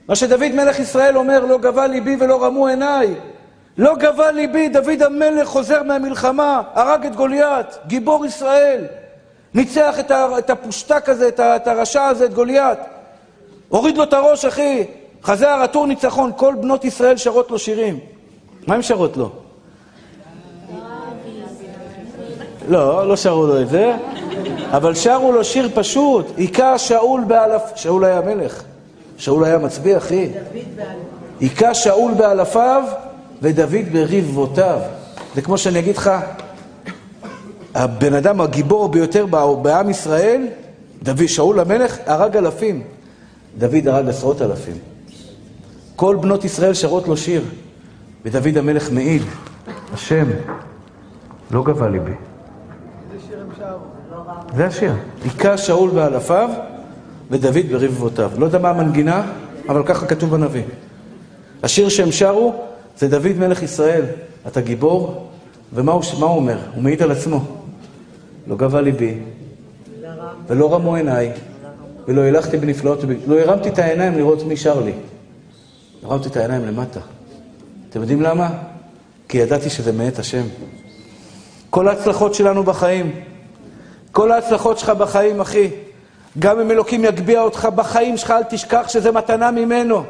מה שדוד מלך ישראל אומר, לא גבה ליבי ולא רמו עיניי. לא גבה ליבי, דוד המלך חוזר מהמלחמה, הרג את גוליית, גיבור ישראל. ניצח את הפושטק הזה, את הרשע הזה, את גוליית. הוריד לו את הראש, אחי. חזה הרטור ניצחון, כל בנות ישראל שרות לו שירים. מה הם שרות לו? לא, לא שרו לו את זה, אבל שרו לו שיר פשוט. היכה שאול באלף... שאול היה מלך. שאול היה מצביע, אחי. היכה שאול באלפיו ודוד בריבותיו. זה כמו שאני אגיד לך, הבן אדם הגיבור ביותר בעם ישראל, דוד, שאול המלך, הרג אלפים. דוד הרג עשרות אלפים. כל בנות ישראל שרות לו שיר. ודוד המלך מעיד. השם, לא גבה ליבי. איזה שיר הם שרו? זה השיר. היכה שאול באלפיו, ודוד ברבבותיו. לא יודע מה המנגינה, אבל ככה כתוב בנביא. השיר שהם שרו, זה דוד מלך ישראל. אתה גיבור, ומה הוא אומר? הוא מעיד על עצמו. לא גבה ליבי, ולא רמו עיניי. ולא הלכתי בנפלאות, לא הרמתי את העיניים לראות מי שר לי. הרמתי את העיניים למטה. אתם יודעים למה? כי ידעתי שזה מאת השם. כל ההצלחות שלנו בחיים, כל ההצלחות שלך בחיים, אחי, גם אם אלוקים יגביע אותך בחיים שלך, אל תשכח שזה מתנה ממנו.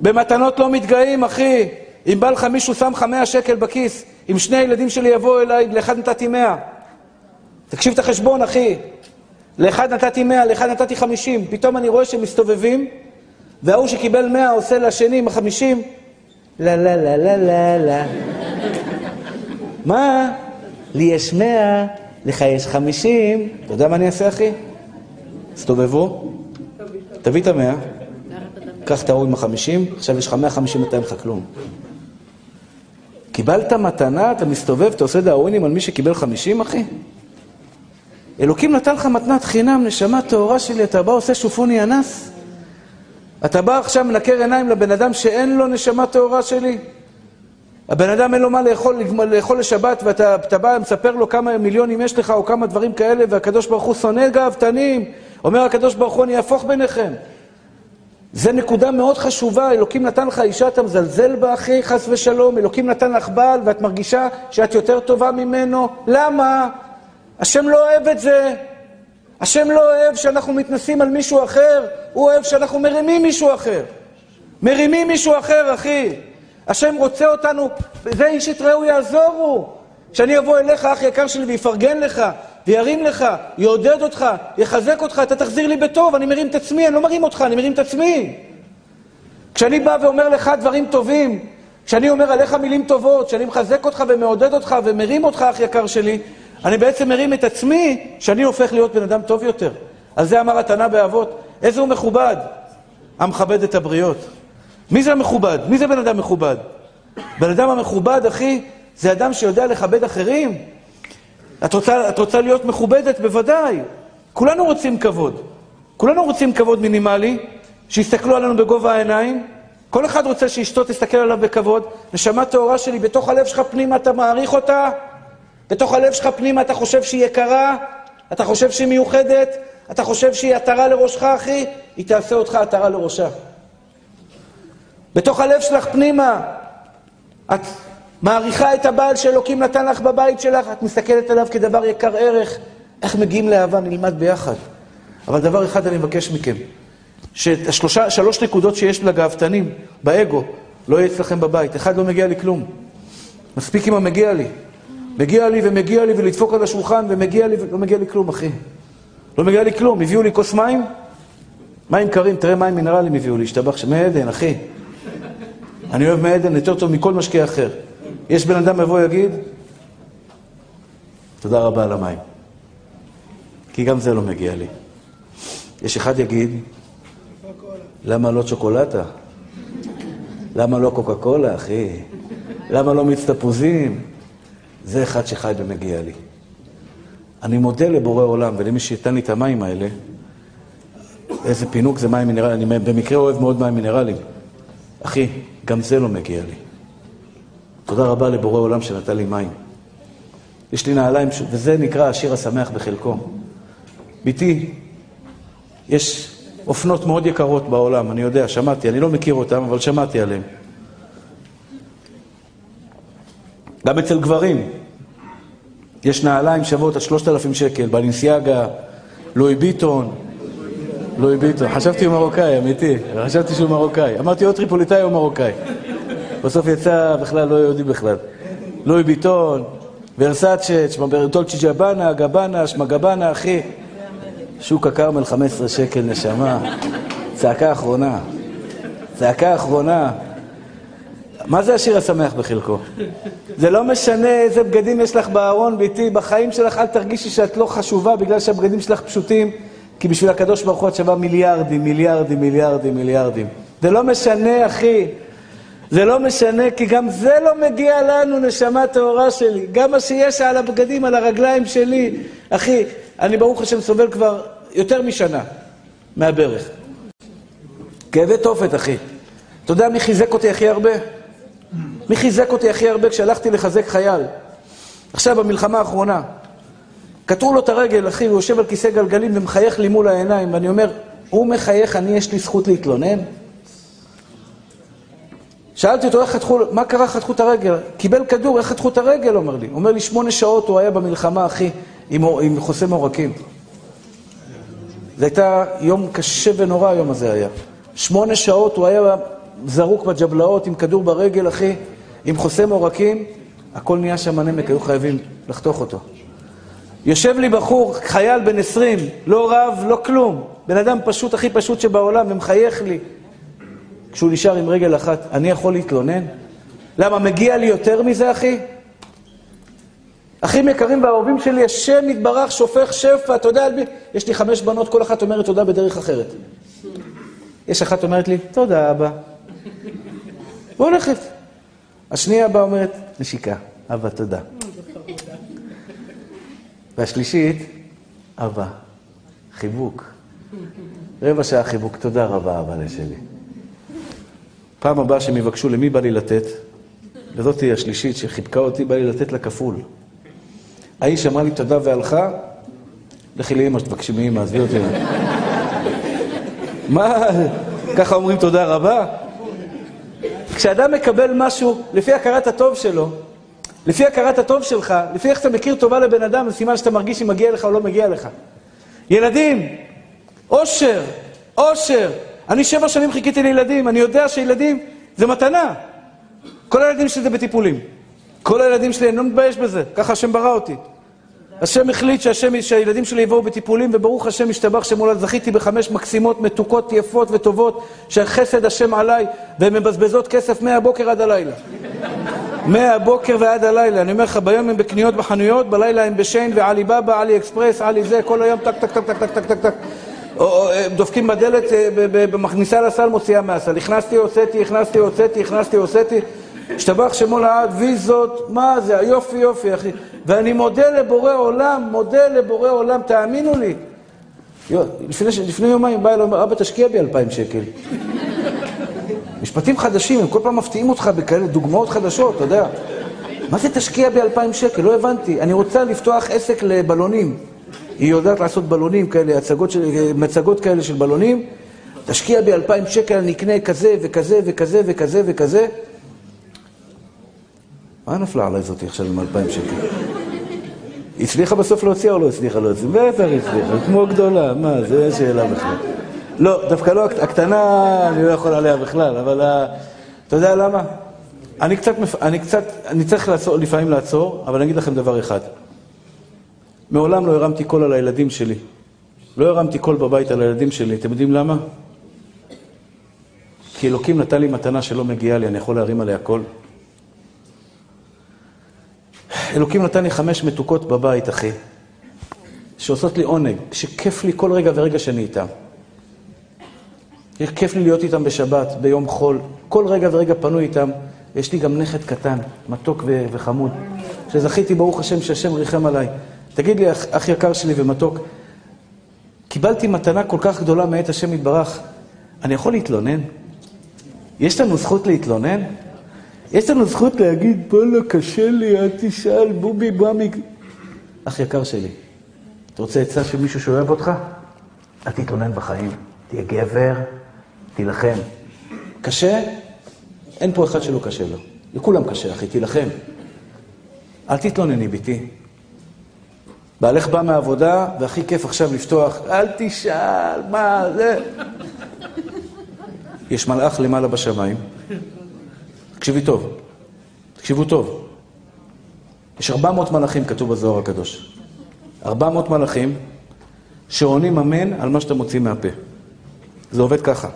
במתנות לא מתגאים, אחי. אם בא לך מישהו שם 100 שקל בכיס, אם שני הילדים שלי יבואו אליי, לאחד נתתי 100. תקשיב את החשבון, אחי. לאחד נתתי 100, לאחד נתתי 50. פתאום אני רואה שהם מסתובבים, וההוא שקיבל 100 עושה לשני עם 50. לא, לא, לא, לא, לא, לא. מה? לי יש 100, לך יש 50. אתה יודע מה אני אעשה, אחי? הסתובבו. תביא את 100. קח את ההוא עם 50. עכשיו יש לך 150, אתה אין לך כלום. קיבלת מתנה, אתה מסתובב, אתה עושה דאווינים על מי שקיבל 50, אחי? אלוקים נתן לך מתנת חינם, נשמה תאורה שלי, אתה בא עושה שופוני אנס? אתה בא עכשיו מנקר עיניים לבן אדם שאין לו נשמה תאורה שלי? הבן אדם אין לו מה לאכול לשבת, ואתה בא ומספר לו כמה מיליונים יש לך או כמה דברים כאלה, והקדוש ברוך הוא שונא גאוותנים. אומר הקדוש ברוך הוא, אני יהפוך ביניכם. זה נקודה מאוד חשובה. אלוקים נתן לך אישה, אתה מזלזל בה, אחי, חס ושלום. אלוקים נתן לך בעל ואת מרגישה שאת יותר טובה ממנו. למה? השם לא אוהב את זה. השם לא אוהב שאנחנו מתנסים על מישהו אחר. הוא אוהב שאנחנו מרימים מישהו אחר. מרימים מישהו אחר, אחי. השם רוצה אותנו. זה איש את ראו יעזורו. שאני אבוא אליך, אח יקר שלי, ויפרגן לך, וירים לך, יעודד אותך, יחזק אותך, אתה תחזיר לי בטוב. אני מרים את עצמי, אני לא מרים אותך, אני מרים את עצמי. כשאני בא ואומר לך דברים טובים, כשאני אומר עליך מילים טובות, כשאני מחזק אותך ומעודד אותך ומרים אותך, אח יקר שלי, אני בעצם מרים את עצמי שאני הופך להיות בן אדם טוב יותר. על זה אמר התנא באבות, איזה הוא מכובד? המכבד את הבריות. מי זה המכובד? מי זה בן אדם מכובד? בן אדם המכובד, אחי, זה אדם שיודע לכבד אחרים. את רוצה להיות מכובדת? בוודאי. כולנו רוצים כבוד. כולנו רוצים כבוד מינימלי, שיסתכלו עלינו בגובה העיניים. כל אחד רוצה שאשתו תסתכל עליו בכבוד. נשמה תאורה שלי, בתוך הלב שלך פנימה אתה מעריך אותה. בתוך הלב שלך פנימה אתה חושב שהיא יקרה, אתה חושב שהיא מיוחדת, אתה חושב שהיא עטרה לראשך, אחי, היא תעשה אותך עטרה לראשה. בתוך הלב שלך פנימה, את מעריכה את הבעל שאלוקים נתן לך בבית שלך, את מסתכלת עליו כדבר יקר ערך. איך מגיעים לאהבה? נלמד ביחד. אבל דבר אחד אני מבקש מכם, שלוש נקודות שיש לגאוותנים, באגו, לא יהיה אצלכם בבית. אחד, לא מגיע לי כלום. מספיק אם המגיע לי. מגיע לי ולדפוק על השולחן ומגיע לי, לא מגיע לי כלום, אחי. לא מגיע לי כלום. הביאו לי כוס מים, מים קרים, תראה מים מינרלים הביאו להשתבח שם. מעדן, אחי. אני אוהב מעדן, יותר טוב מכל משקיע אחר. יש בן אדם מבוא יגיד, תודה רבה על המים. כי גם זה לא מגיע לי. יש אחד יגיד, למה לא צ'וקולטה? למה לא קוקה קולה, אחי? למה לא מיץ תפוזים? זה אחד שחי ומגיע לי. אני מודה לבורא עולם ולמי שייתן לי את המים האלה, איזה פינוק זה מים מינרלים. אני במקרה אוהב מאוד מים מינרלים. אחי, גם זה לא מגיע לי. תודה רבה לבורא עולם שנתן לי מים. יש לי נעליים, וזה נקרא השיר השמח בחלקו. ביתי, יש אופנות מאוד יקרות בעולם, אני יודע, שמעתי, אני לא מכיר אותם, אבל שמעתי עליהם. גם אצל גברים, יש נעליים שוות עד 3,000 שקל, בלנסיאגה, לואי ביטון, לואי ביטון. חשבתי הוא מרוקאי, אמיתי, חשבתי שהוא מרוקאי. אמרתי, או טריפוליטאי או מרוקאי. בסוף יצא בכלל, לא יהודי בכלל. לואי ביטון, ורסאצ'ה, דולצ'ה ג'באנה, גבאנה, שמגבאנה, אחי. שוק הכרמל 15 שקל נשמה. צעקה אחרונה. צעקה אחרונה. מה זה השיר השמח בחלקו? זה לא משנה איזה בגדים יש לך בארון ביתי, בחיים שלך אל תרגישי שאת לא חשובה בגלל שהבגדים שלך פשוטים, כי בשביל הקדוש ברוך הוא את שווה מיליארדים, מיליארדים, מיליארדים, מיליארדים. זה לא משנה, אחי. זה לא משנה, כי גם זה לא מגיע לנו, נשמה טהורה שלי. גם מה שיש על הבגדים, על הרגליים שלי. אחי, אני ברוך השם סובל כבר יותר משנה מהברך. כאבי תופת, אחי. אתה יודע מי חיזק אותי הכי הרבה? מי חיזק אותי הכי הרבה כשהלכתי לחזק חייל? עכשיו במלחמה האחרונה. קטעו לו את הרגל, אחי, הוא יושב על כיסא גלגלים ומחייך לי מול העיניים. ואני אומר, הוא מחייך, אני יש לי זכות להתלונן. שאלתי אותו, מה קרה, חתכו את הרגל? קיבל כדור, איך חתכו את הרגל? אומר לי. אומר לי, 8 שעות הוא היה במלחמה, אחי, עם חוסם עורקים. זה הייתה יום קשה ונורא, היום הזה היה. 8 שעות הוא היה זרוק בג'בלאות עם כדור ברגל, אחי, עם חוסם עורקים. הכל נהיה שם נמק, היו חייבים לחתוך אותו. יושב לי בחור, חייל בן 20, לא רב, לא כלום. בן אדם פשוט, הכי פשוט שבעולם, ומחייך לי. כשהוא נשאר עם רגל אחת, אני יכול להתלונן? למה, מגיע לי יותר מזה, אחי? אחים יקרים והאהובים שלי, השם מתברך, שופך שפע, אתה יודע, יש לי 5 בנות, כל אחת אומרת תודה בדרך אחרת. יש אחת אומרת לי, תודה אבא. והולכת. השנייה הבאה אומרת, נשיקה, אבא תודה. והשלישית, אבא, חיבוק. 15 דקות חיבוק, תודה רבה אבא שלי. פעם הבאה שהם יבקשו למי בא לי לתת, וזאת היא השלישית שחיבקה אותי, בא לי לתת לה כפול. האיש אמרה לי תודה והלכה, לכי לאמא שתבקשי מאמא, עזבי אותי. מה? ככה אומרים תודה רבה? כשאדם מקבל משהו, לפי הכרת הטוב שלו, לפי הכרת הטוב שלך, לפי איך אתה מכיר טובה לבן אדם, לסימן שאתה מרגיש אם מגיע לך או לא מגיע לך. ילדים, אושר, אושר. אני 7 שנים חיכיתי לילדים, אני יודע שילדים זה מתנה. כל הילדים שלי זה בטיפולים. כל הילדים שלי, אני לא מתבייש בזה, ככה השם ברא אותי. השם החליט שהילדים שלי יבואו בטיפולים, וברוך השם השתבח שמולד, זכיתי ב5 מקסימות, מתוקות, יפות וטובות, שהחסד השם עליי, והן מבזבזות כסף מהבוקר עד הלילה. מהבוקר ועד הלילה, אני אומר לך, ביום הם בקניות בחנויות, בלילה הם בשיין ועלי בבא, עלי אקספרס, עלי זה, כל היום טק טק טק טק טק טק טק. דופקים בדלת, במכניסה לסל, מוציאה מהסל. הכנסתי, הוצאתי, הכנסתי, הוצאתי, הכנסתי, הוצאתי. השתבח שמו לעד, ויזות, מה זה? יופי, יופי, אחי. ואני מודה לבורא עולם, מודה לבורא עולם, תאמינו לי. לפני יומיים בא אליו, אבא תשקיע בי 2,000 שקל. משפטים חדשים, הם כל פעם מפתיעים אותך בכאלה דוגמאות חדשות, אתה יודע. מה זה תשקיע בי 2,000 שקל? לא הבנתי. אני רוצה לפתוח עסק לבלונים. היא יודעת לעשות בלונים כאלה, מצגות כאלה של בלונים. תשקיע בי 2,000 שקל, נקנה כזה וכזה וכזה וכזה וכזה. מה נפלא עליי זאת עכשיו עם 2,000 שקל? הצליחה בסוף להוציא או לא הצליחה להוציא? בטח הצליחה, כמו גדולה, מה, זו שאלה בכלל. לא, דווקא לא, הקטנה אני לא יכול עליה בכלל, אבל אתה יודע למה? אני צריך לפעמים לעצור, אבל אני אגיד לכם דבר אחד. מעולם לא הרמתי קול על הילדים שלי. לא הרמתי קול בבית על הילדים שלי, אתם יודעים למה? כי אלוקים נתן לי מתנה שלא מגיעה לי, אני יכול להרים עליה קול. אלוקים נתן לי 5 מתוקות בבית, אחי, שעושות לי עונג, שכיף לי כל רגע ורגע שאני איתם. כיף לי להיות איתם בשבת, ביום חול, כל רגע ורגע פנוי איתם. יש לי גם נכד קטן, מתוק וחמוד, שזכיתי ברוך השם שהשם ריחם עליי. תגיד לי, אח יקר שלי ומתוק, קיבלתי מתנה כל כך גדולה מאת השם יתברך, אני יכול להתלונן? יש לנו זכות להתלונן? יש לנו זכות להגיד, בוא לא קשה לי, אל תשאל, בובי, במי... אח יקר שלי, אתה רוצה עצה שמישהו שאוהב אותך? אל תתלונן בחיים, תהיה גבר, תילחם. קשה? אין פה אחד שלא קשה לו. לכולם קשה, אחי, תילחם. אל תתלונני, ביתי. בעלך בא מהעבודה, והכי כיף עכשיו לפתוח, אל תשאל, מה זה? יש מלאך למעלה בשמיים. תקשיבי טוב. תקשיבו טוב. יש 400 מלאכים, כתוב בזוהר הקדוש. 400 מלאכים שעונים אמן על מה שאתה מוציא מהפה. זה עובד ככה.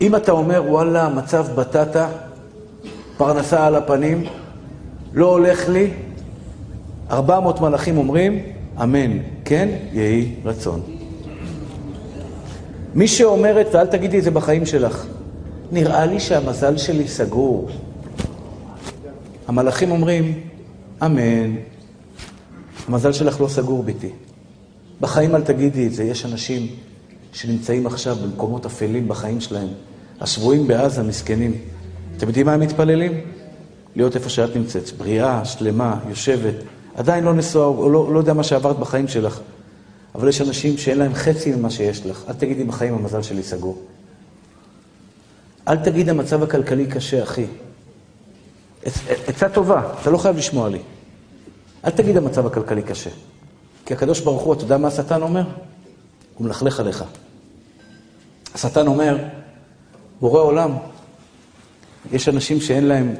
אם אתה אומר, וואלה, מצב בטטה, פרנסה על הפנים, לא הולך לי, 400 מלאכים אומרים, אמן, כן, יהי רצון. מי שאומרת, ואל תגידי את זה בחיים שלך, נראה לי שהמזל שלי סגור. המלאכים אומרים, אמן, המזל שלך לא סגור ביתי. בחיים אל תגידי את זה, יש אנשים שנמצאים עכשיו במקומות אפלים בחיים שלהם, השבועים בעזה, מסכנים. אתם יודעים מה הם מתפללים? להיות איפה שאת נמצאת, בריאה, שלמה, יושבת, עדיין לא נשואה, או לא יודע מה שעברת בחיים שלך. אבל יש אנשים שאין להם חצי ממה שיש לך. אל תגידי בחיים המזל שלי סגור. אל תגיד המצב הכלכלי קשה, אחי. עצה טובה, אתה לא חייב לשמוע לי. אל תגיד המצב הכלכלי קשה. כי הקדוש ברוך הוא, אתה יודע מה השטן אומר? הוא מלכלך עליך. השטן אומר, בורא עולם, יש אנשים שאין להם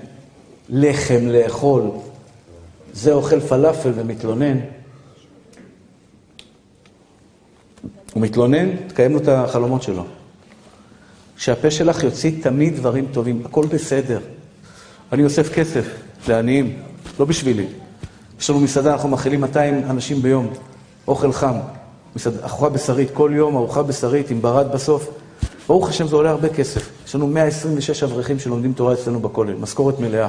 לחם לאכול, זה אוכל פלאפל ומתלונן. הוא מתלונן, תקיים לו את החלומות שלו. שהפה שלך יוציא תמיד דברים טובים, הכל בסדר. אני אוסף כסף לעניים, לא בשבילי. יש לנו מסעדה, אנחנו מאכילים 200 אנשים ביום, אוכל חם. ארוחה בשרית, כל יום ארוחה בשרית עם ברד בסוף. ברוך השם זה עולה הרבה כסף. יש לנו 126 אברכים שלומדים תורה אצלנו בכולל, משכורת מלאה.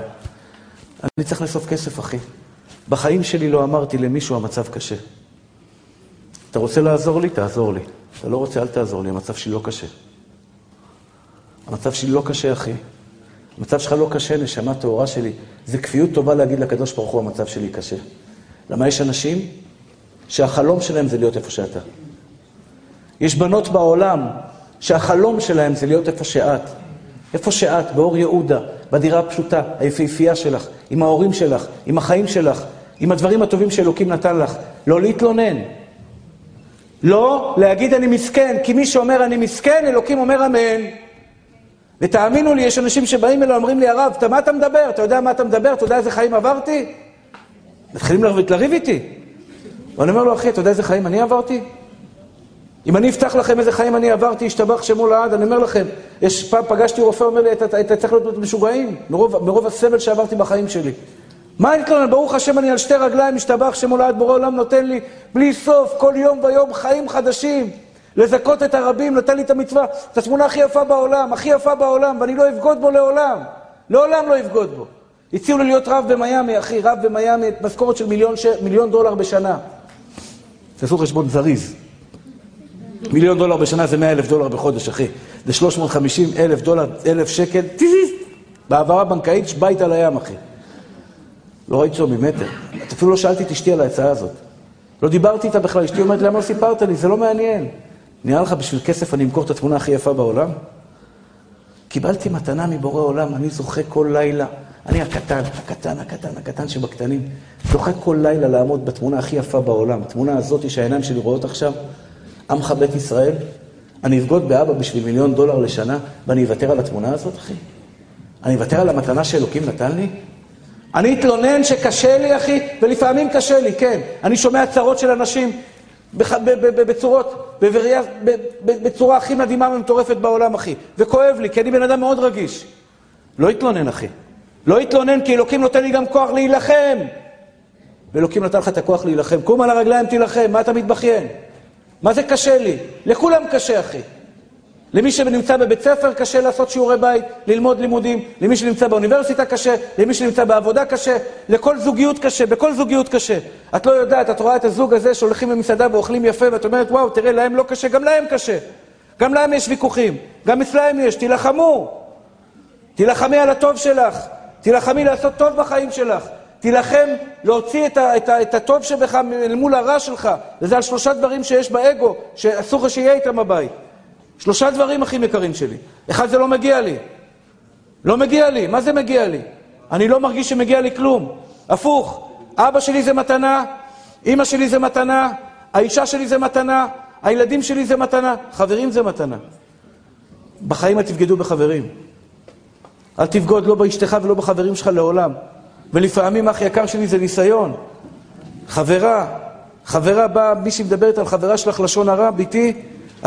אני צריך לאסוף כסף, אחי. בחיים שלי לא אמרתי למישהו המצב קשה. אתה רוצה לעזור לי? תעזור לי. אתה לא רוצה, אל תעזור לי, המצב שלי לא קשה. המצב שלי לא קשה, אחי. המצב שלך לא קשה, נשמה תורה שלי. זה כפיות טובה להגיד לקדוש ברוך הוא, המצב שלי קשה. למה יש אנשים שהחלום שלהם זה להיות איפה שאתה. יש בנות בעולם שהחלום שלהם זה להיות איפה שאת. איפה שאת, באור יהודה, בדירה הפשוטה, היפהפייה שלך, עם ההורים שלך, עם החיים שלך, עם הדברים הטובים שאלוקים נתן לך. לא להתלונן. לא להגיד אני מסכן, כי מי שאומר אני מסכן, אלוקים אומר אמן. ותאמינו לי, יש אנשים שבאים אלו, אומרים לי, הרב, מה אתה מדבר? אתה יודע מה אתה מדבר? אתה יודע איזה חיים עברתי? מתחילים לריב איתי. ואני אומר לו, אחי, אתה יודע איזה חיים אני עברתי? אם אני אפתח לכם איזה חיים אני עברתי, השתבח שמו לעד, אני אומר לכם, יש פעם פגשתי רופא, אומר לי, אתה צריך להיות משוגעים, מרוב הסבל שעברתי בחיים שלי. מה אני אתלונן? ברוך השם, אני על שתי רגליים, השתבח שמו לעד, בורא עולם נותן לי, בלי סוף, כל יום ויום, חיים חדשים. לזכות את הרבים, נתן לי את המצווה, את התמונה הכי יפה בעולם, הכי יפה בעולם, ואני לא אבגוד בו לעולם. לעולם לא אבגוד בו. הציעו לי להיות רב במיימי, אחי, רב במיימי, משכורת של $1,000,000 בשנה. תעשו חשבון זריז. $1,000,000 בשנה זה $100,000 בחודש, אחי. זה $350,000, $1,000 שקל, טיזיז, בעברה בנקאית, שבית על הים, אחי. לא ראיתי שום ממטר. אפילו לא שאלתי את אשתי על ההצעה הזאת. לא דיברתי איתה בכלל, אשתי אומרת, למה לא סיפרת לי? זה לא מעניין. נראה לך בשביל כסף אני אמכור את התמונה הכי יפה בעולם? קיבלתי מתנה מבורא עולם, אני זוכה כל לילה. אני הקטן שבקטנים. זוכה כל לילה לעמוד בתמונה הכי יפה בעולם. התמונה הזאת שהעיניים שלי רואות עכשיו, עמך בית ישראל, אני אבגוד באבא בשביל $1,000,000 לשנה, ואני אוותר על התמונה הזאת, אחי? אני אוותר על המתנה שאלוקים נתן לי? אני אתלונן שקשה לי, אחי, ולפעמים קשה לי, כן. אני שומע צרות של אנשים, בצורות, בבריאה, בצורה הכי מדהימה ומטורפת בעולם, אחי. וכואב לי, כי אני בן אדם מאוד רגיש. לא התלונן, אחי. לא התלונן, כי אלוקים נותן לי גם כוח להילחם. ואלוקים נתן לך את הכוח להילחם. קום על הרגליים, תילחם. מה אתה מתבכיין? מה זה קשה לי? לכולם קשה, אחי. למי שנמצא בבית ספר קשה לעשות שיעורי בית, ללמוד לימודים, למי שנמצא באוניברסיטה קשה, למי שנמצא בעבודה קשה, לכל זוגיות קשה, בכל זוגיות קשה. את לא יודעת, את רואה את הזוג הזה שהולכים למסעדה ואוכלים יפה, ואת אומרת, וואו, תראה, להם לא קשה, גם להם קשה. גם להם יש ויכוחים, גם אצלהם יש, תילחמו. תילחמי על הטוב שלך, תילחמי לעשות טוב בחיים שלך, תילחם להוציא את הטוב שבך מול הרע שלך. וזה על שלושה דברים שיש באגו, שאסור לך שיהיה איתם הבית. שלושה דברים הכי יקרים שלי. אחד, זה לא מגיע לי. לא מגיע לי. מה זה מגיע לי? אני לא מרגיש שמגיע לי כלום. הפוך. אבא שלי זה מתנה, אמא שלי זה מתנה, האישה שלי זה מתנה, הילדים שלי זה מתנה, חברים זה מתנה. בחיים אל תבגדו בחברים. אל תבגוד לא באשתך ולא בחברים שלך לעולם. ולפעמים אח יקר שלי זה ניסיון. חברה באה, מי שמדברת על חברה שלך לשון הרע, ביתי,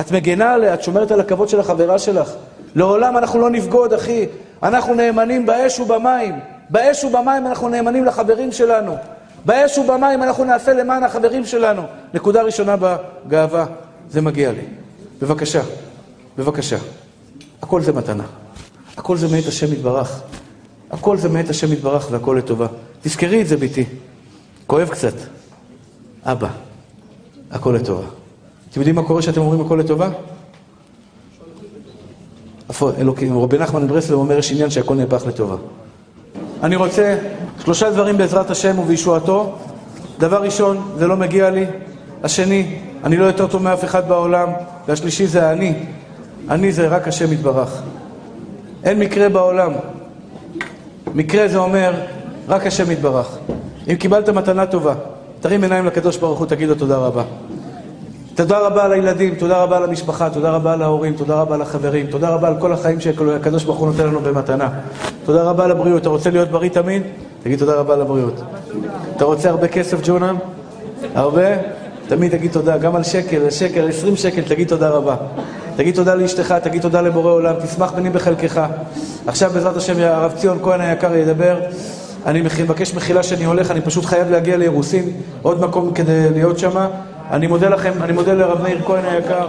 את מגנה עליה, את שומרת על הכבוד של החברה שלך. לעולם אנחנו לא נבגוד, אחי. אנחנו נאמנים באש ובמים. באש ובמים אנחנו נאמנים לחברים שלנו. באש ובמים אנחנו נעשה למען החברים שלנו. נקודה ראשונה בגאווה. זה מגיע לי. בבקשה. בבקשה. הכל זה מתנה. הכל זה מאת השם יתברך. הכל זה מאת השם יתברך והכל לטובה. תזכרי את זה, ביתי. כואב קצת. אבא. הכל לטובה. אתם יודעים מה קורה שאתם אומרים הכל לטובה? רבנו חנן ברסלב אומר, יש עניין שהכל נהפך לטובה. אני רוצה שלושה דברים בעזרת השם ובישועתו. דבר ראשון, זה לא מגיע לי. השני, אני לא יותר טוב מאף אחד בעולם. והשלישי זה אני. אני זה רק השם יתברך. אין מקרה בעולם. מקרה זה אומר, רק השם יתברך. אם קיבלת מתנה טובה, תרים עיניים לקדוש ברוך הוא, תגיד לו תודה רבה. תודה רבה על הילדים, תודה רבה על המשפחה, תודה רבה על ההורים, תודה רבה על החברים, תודה רבה על כל החיים שהקדוש ברוך הוא נותן לנו במתנה. תודה רבה על הבריאות, אתה רוצה להיות בריא תמיד? תגיד תודה רבה על הבריאות. אתה רוצה הרבה כסף, ג'ונם? הרבה? תמיד תגיד תודה, גם על שקל, 20 שקל, תגיד תודה רבה. תגיד תודה לאשתך, תגיד תודה לבורא עולם, תשמח בני בחלקך. עכשיו בעזרת השם, הרב ציון כהן היקר ידבר. אני מבקש מחילה שאני הולך, אני פשוט חייב להגיע לירוסין, עוד מקום כדי להיות שמה. אני מודה לכם, אני מודה לרב ניר כהן היקר.